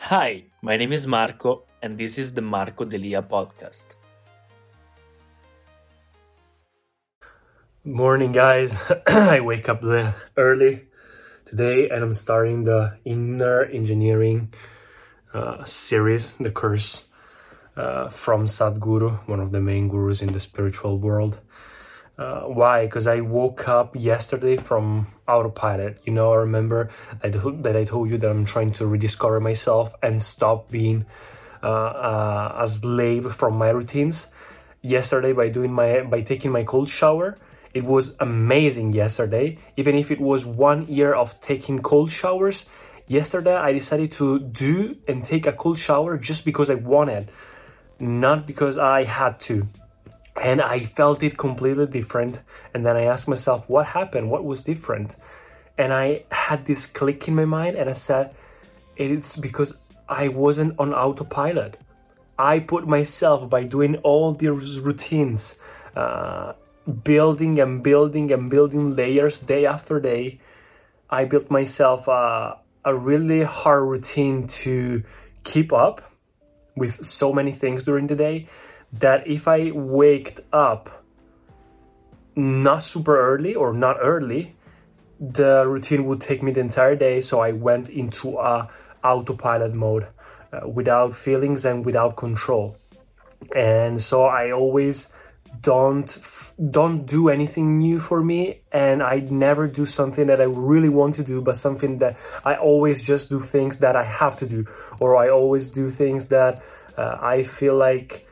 Hi, my name is Marco, and this is the Marco D'Elia podcast. Morning, guys. I wake up early today, and I'm starting the Inner Engineering series, the course from Sadhguru, one of the main gurus in the spiritual world. Why? Because I woke up yesterday from autopilot. You know, I remember that I told you that I'm trying to rediscover myself and stop being a slave from my routines. Yesterday, by taking my cold shower, it was amazing yesterday. Even if it was 1 year of taking cold showers, yesterday I decided to do and take a cold shower just because I wanted, not because I had to. And I felt it completely different. And then I asked myself, what happened? What was different? And I had this click in my mind, and I said, it's because I wasn't on autopilot. I put myself by doing all these routines, building and building and building layers day after day. I built myself a really hard routine to keep up with so many things during the day, that if I waked up not super early or not early, the routine would take me the entire day. So I went into a autopilot mode without feelings and without control. And so I always don't do anything new for me, and I never do something that I really want to do, but something that I always just do things that I have to do, or I always do things that I feel like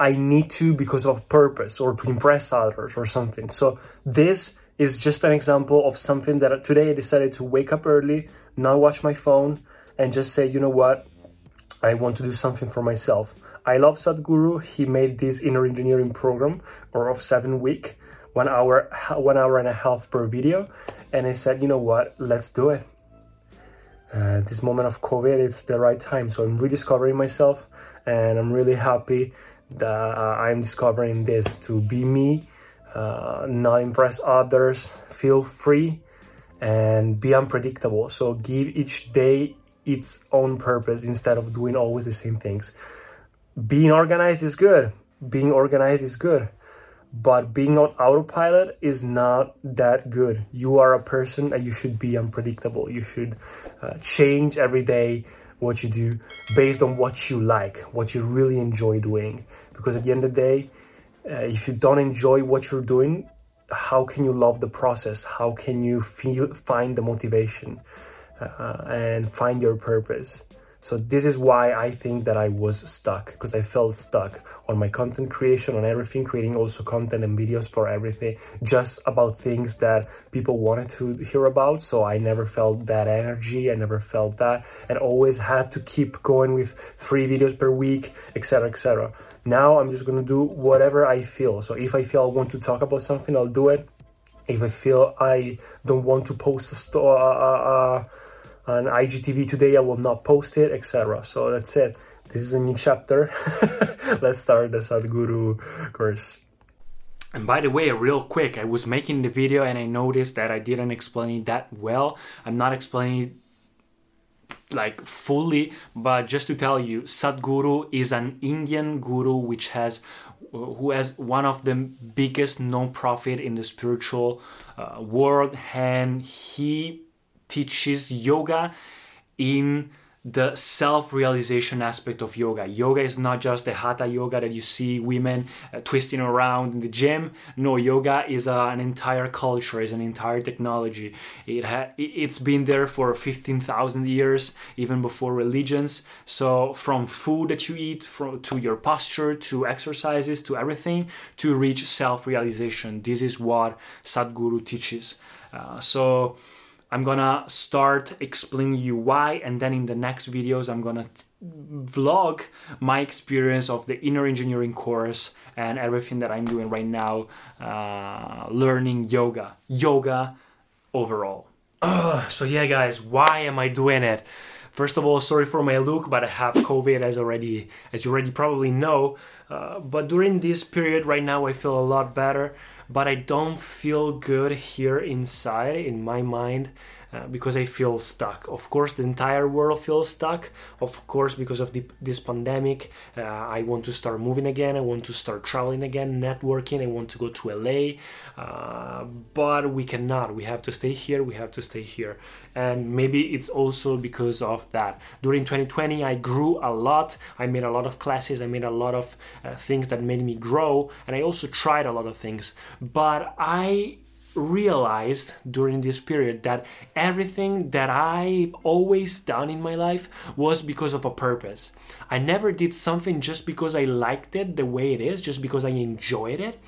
I need to because of purpose or to impress others or something. So this is just an example of something that today I decided to wake up early, not watch my phone, and just say, you know what? I want to do something for myself. I love Sadhguru. He made this Inner Engineering program of 7 weeks, 1 hour and a half per video. And I said, you know what? Let's do it. This moment of COVID, it's the right time. So I'm rediscovering myself, and I'm really happy that I'm discovering this, to be me, not impress others, feel free, and be unpredictable. So give each day its own purpose instead of doing always the same things. Being organized is good, but being on autopilot is not that good. You are a person, and you should be unpredictable. You should change every day what you do based on what you like, what you really enjoy doing. Because at the end of the day, if you don't enjoy what you're doing, how can you love the process? How can you find the motivation and find your purpose? So this is why I think that I was stuck, because I felt stuck on my content creation, on everything, creating also content and videos for everything, just about things that people wanted to hear about. So I never felt that energy. I never felt that, and always had to keep going with 3 videos per week, etc., etc. Now I'm just going to do whatever I feel. So if I feel I want to talk about something, I'll do it. If I feel I don't want to post an IGTV today, I will not post it, etc. So that's it. This is a new chapter. Let's start the Sadhguru course. And by the way, real quick, I was making the video and I noticed that I didn't explain it that well. I'm not explaining it like fully, but just to tell you, Sadhguru is an Indian guru who has one of the biggest non-profit in the spiritual world, and he teaches yoga in the self-realization aspect of yoga. Yoga is not just the Hatha yoga that you see women twisting around in the gym. No, yoga is an entire culture, is an entire technology. It's been there for 15,000 years, even before religions. So from food that you eat, to your posture, to exercises, to everything, to reach self-realization. This is what Sadhguru teaches. So I'm gonna start explaining you why, and then in the next videos I'm gonna vlog my experience of the Inner Engineering course and everything that I'm doing right now, learning yoga overall. So yeah guys, why am I doing it? First of all, sorry for my look, but I have COVID, as you already probably know. But during this period right now, I feel a lot better, but I don't feel good here inside, in my mind, because I feel stuck. Of course, the entire world feels stuck. Of course, because of this pandemic, I want to start moving again. I want to start traveling again, networking. I want to go to LA, but we cannot. We have to stay here. And maybe it's also because of that. During 2020, I grew a lot. I made a lot of classes. I made a lot of things that made me grow. And I also tried a lot of things. But I realized during this period that everything that I've always done in my life was because of a purpose. I never did something just because I liked it the way it is, just because I enjoyed it.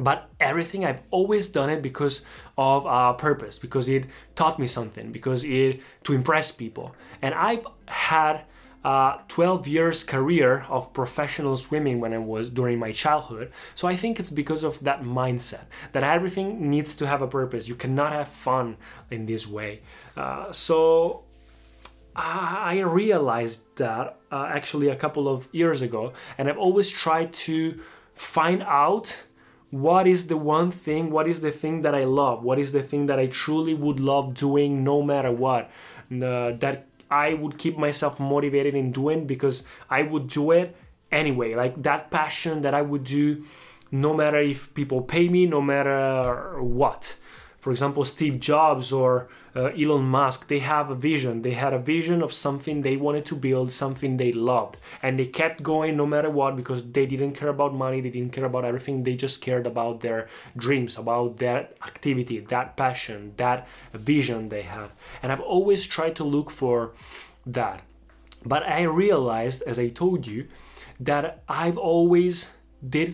But everything, I've always done it because of a purpose, because it taught me something, because it to impress people. And I've had 12 years career of professional swimming when I was during my childhood. So I think it's because of that mindset that everything needs to have a purpose. You cannot have fun in this way. So I realized that actually a couple of years ago, and I've always tried to find out what is the thing that I love, what is the thing that I truly would love doing no matter what, that I would keep myself motivated in doing because I would do it anyway. Like that passion that I would do no matter if people pay me, no matter what. For example, Steve Jobs or Elon Musk, they have a vision. They had a vision of something they wanted to build, something they loved. And they kept going no matter what because they didn't care about money, they didn't care about everything. They just cared about their dreams, about that activity, that passion, that vision they had. And I've always tried to look for that. But I realized, as I told you, that I've always done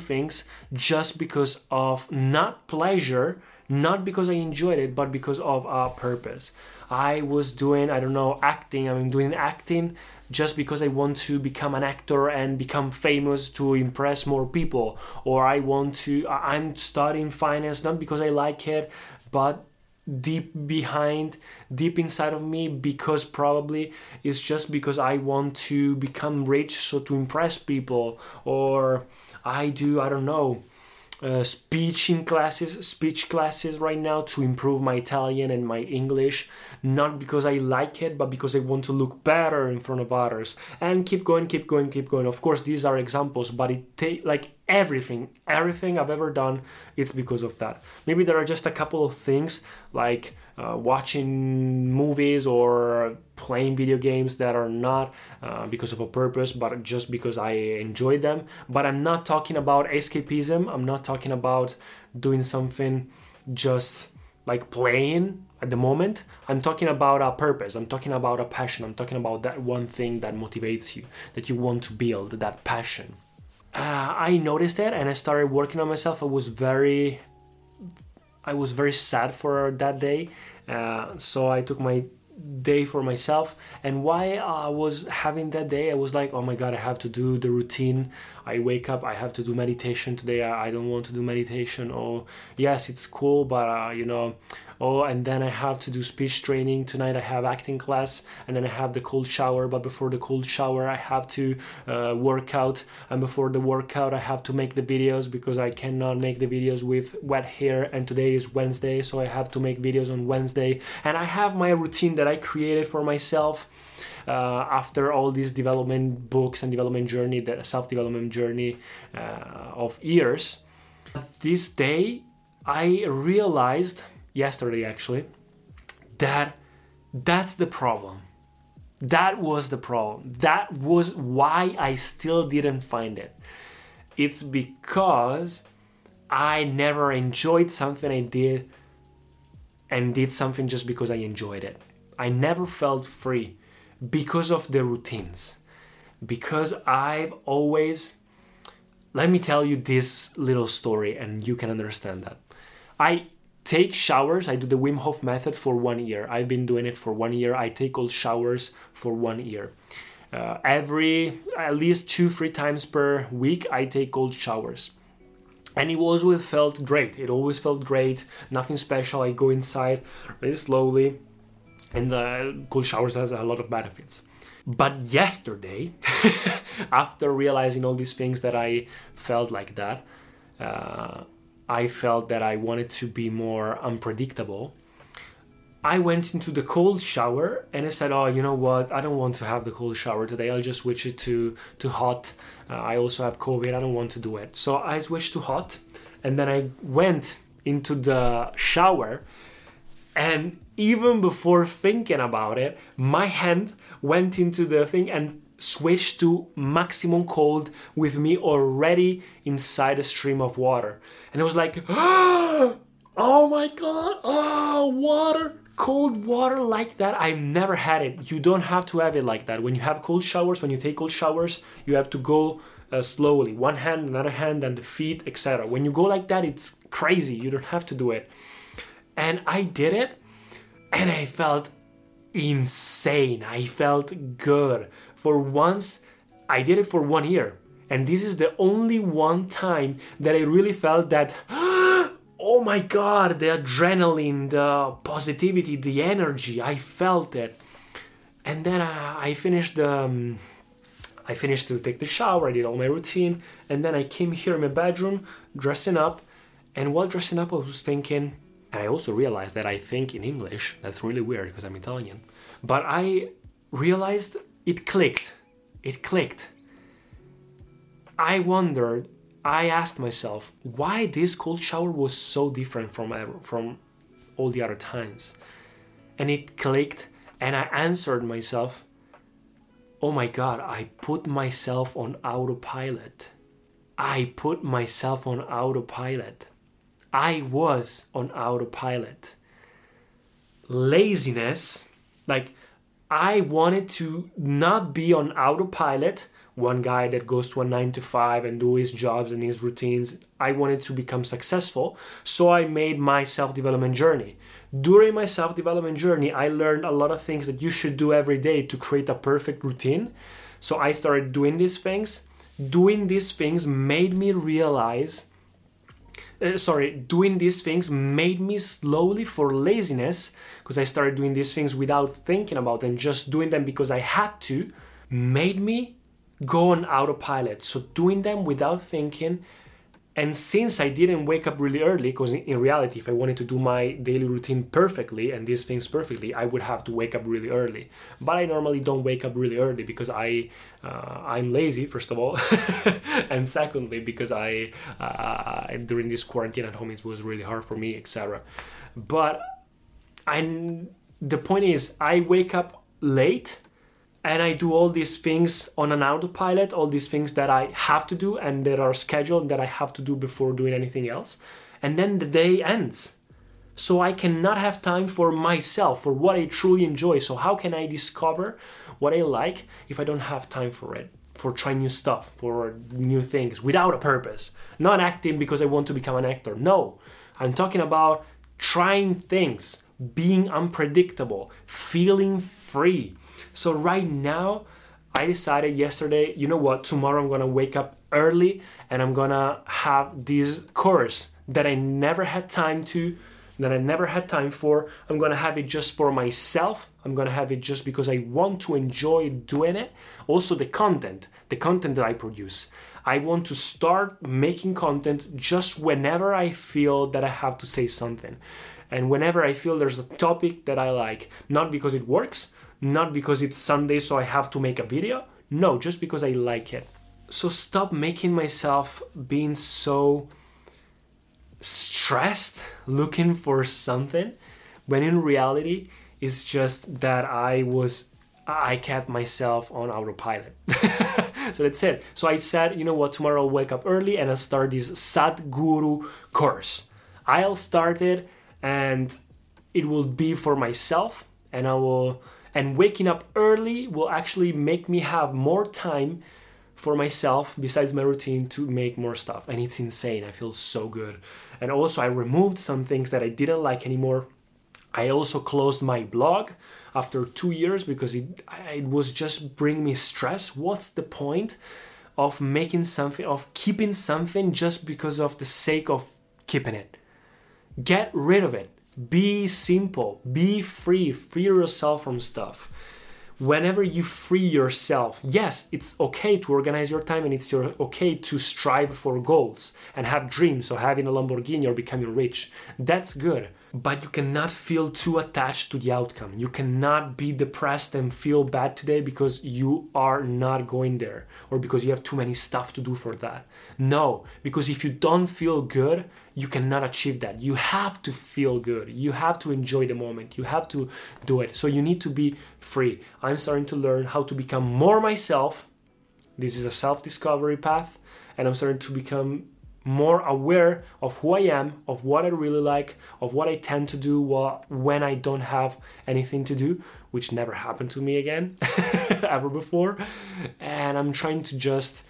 things just because of not pleasure, not because I enjoyed it, but because of a purpose. I was doing, acting. I mean, doing acting just because I want to become an actor and become famous to impress more people. Or I'm studying finance, not because I like it, but deep inside of me, because probably it's just because I want to become rich, so to impress people. Or I do, speech classes right now to improve my Italian and my English, not because I like it, but because I want to look better in front of others. And keep going. Of course, these are examples, but it takes like everything I've ever done, it's because of that. Maybe there are just a couple of things like watching movies or playing video games that are not because of a purpose, but just because I enjoy them. But I'm not talking about escapism. I'm not talking about doing something just like playing at the moment. I'm talking about a purpose. I'm talking about a passion. I'm talking about that one thing that motivates you, that you want to build, that passion. I noticed it and I started working on myself. I was very sad for that day, so I took my day for myself. And while I was having that day, I was like, oh my god, I have to do the routine. I wake up, I have to do meditation today. I don't want to do meditation. Oh yes, it's cool, but and then I have to do speech training tonight. I have acting class, and then I have the cold shower, but before the cold shower I have to work out, and before the workout I have to make the videos because I cannot make the videos with wet hair, and today is Wednesday, so I have to make videos on Wednesday. And I have my routine that I created for myself after all these development books and self-development journey of years. This day I realized, yesterday actually, that's the problem. That was the problem. That was why I still didn't find it. It's because I never enjoyed something I did and did something just because I enjoyed it. I never felt free because of the routines. Because I've always... Let me tell you this little story and you can understand that. I take showers. I do the Wim Hof Method for 1 year. I've been doing it for 1 year. I take cold showers for 1 year. At least 2-3 times per week, I take cold showers. And it always felt great. It always felt great. Nothing special. I go inside really slowly. And the cold showers has a lot of benefits. But yesterday, after realizing all these things that I felt like that, I felt that I wanted to be more unpredictable. I went into the cold shower and I said, oh, you know what? I don't want to have the cold shower today. I'll just switch it to hot. I also have COVID. I don't want to do it. So I switched to hot and then I went into the shower and even before thinking about it, my hand went into the thing and switched to maximum cold with me already inside a stream of water. And it was like, oh my God, oh, water, cold water like that. I've never had it. You don't have to have it like that. When you have cold showers, when you take cold showers, you have to go slowly. One hand, another hand, and the feet, etc. When you go like that, it's crazy. You don't have to do it. And I did it. And I felt insane. I felt good. For once, I did it for 1 year. And this is the only one time that I really felt that, oh my God, the adrenaline, the positivity, the energy. I felt it. And then I finished to take the shower. I did all my routine. And then I came here in my bedroom, dressing up. And while dressing up, I was thinking... And I also realized that I think in English. That's really weird because I'm Italian. But I realized it clicked. It clicked. I wondered, I asked myself, why this cold shower was so different from all the other times. And it clicked and I answered myself, oh my God, I put myself on autopilot. I put myself on autopilot. I was on autopilot. Laziness, like I wanted to not be on autopilot. One guy that goes to a 9-to-5 and do his jobs and his routines. I wanted to become successful. So I made my self-development journey. During my self-development journey, I learned a lot of things that you should do every day to create a perfect routine. So I started doing these things. Doing these things made me slowly for laziness, because I started doing these things without thinking about them, just doing them because I had to, made me go on autopilot. So doing them without thinking. And since I didn't wake up really early, because in reality, if I wanted to do my daily routine perfectly and these things perfectly, I would have to wake up really early. But I normally don't wake up really early because I'm lazy, first of all. And secondly, because I during this quarantine at home, it was really hard for me, etc. But the point is, I wake up late. And I do all these things on an autopilot, all these things that I have to do and that are scheduled that I have to do before doing anything else. And then the day ends. So I cannot have time for myself, for what I truly enjoy. So how can I discover what I like if I don't have time for it? For trying new stuff, for new things, without a purpose. Not acting because I want to become an actor. No, I'm talking about trying things, being unpredictable, feeling free. So right now, I decided yesterday, you know what, tomorrow I'm going to wake up early and I'm going to have this course that I never had time to, that I never had time for. I'm going to have it just for myself. I'm going to have it just because I want to enjoy doing it. Also the content that I produce. I want to start making content just whenever I feel that I have to say something. And whenever I feel there's a topic that I like, not because it works, not because it's Sunday, so I have to make a video. No, just because I like it. So stop making myself being so stressed, looking for something, when in reality, it's just that I was I kept myself on autopilot. So that's it. So I said, you know what, tomorrow I'll wake up early and I'll start this Sadhguru course. I'll start it and it will be for myself, and I will, and waking up early will actually make me have more time for myself besides my routine to make more stuff. And it's insane. I feel so good. And also I removed some things that I didn't like anymore. I also closed my blog after 2 years because it was just bringing me stress. What's the point of making something, of keeping something just because of the sake of keeping it? Get rid of it. Be simple. Be free. Free yourself from stuff. Whenever you free yourself, yes, it's okay to organize your time, and it's okay to strive for goals and have dreams of having a Lamborghini or becoming rich. That's good. But you cannot feel too attached to the outcome. You cannot be depressed and feel bad today because you are not going there or because you have too many stuff to do for that. No, because if you don't feel good, you cannot achieve that. You have to feel good. You have to enjoy the moment. You have to do it. So you need to be free. I'm starting to learn how to become more myself. This is a self-discovery path, and I'm starting to become more aware of who I am, of what I really like, of what I tend to do when I don't have anything to do, which never happened to me again ever before. And I'm trying to just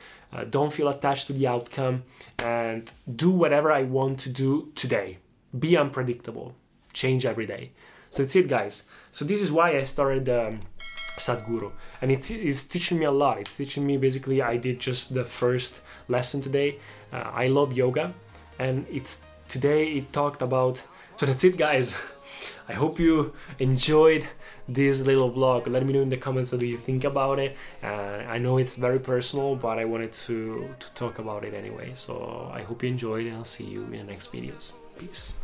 don't feel attached to the outcome and do whatever I want to do today. Be unpredictable. Change every day. So that's it, guys. So this is why I started Sadhguru, and it's teaching me a lot. It's teaching me, basically, I did just the first lesson today. I love yoga, and it's today it talked about. So that's it, guys. I hope you enjoyed this little vlog. Let me know in the comments what you think about it. I know it's very personal, but I wanted to talk about it anyway. So I hope you enjoyed, and I'll see you in the next videos. Peace.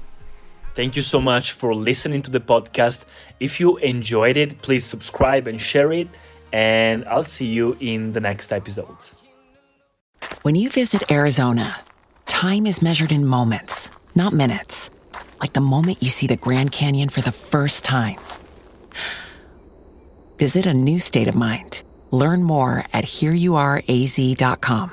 Thank you so much for listening to the podcast. If you enjoyed it, please subscribe and share it. And I'll see you in the next episodes. When you visit Arizona, time is measured in moments, not minutes. Like the moment you see the Grand Canyon for the first time. Visit a new state of mind. Learn more at hereyouareaz.com.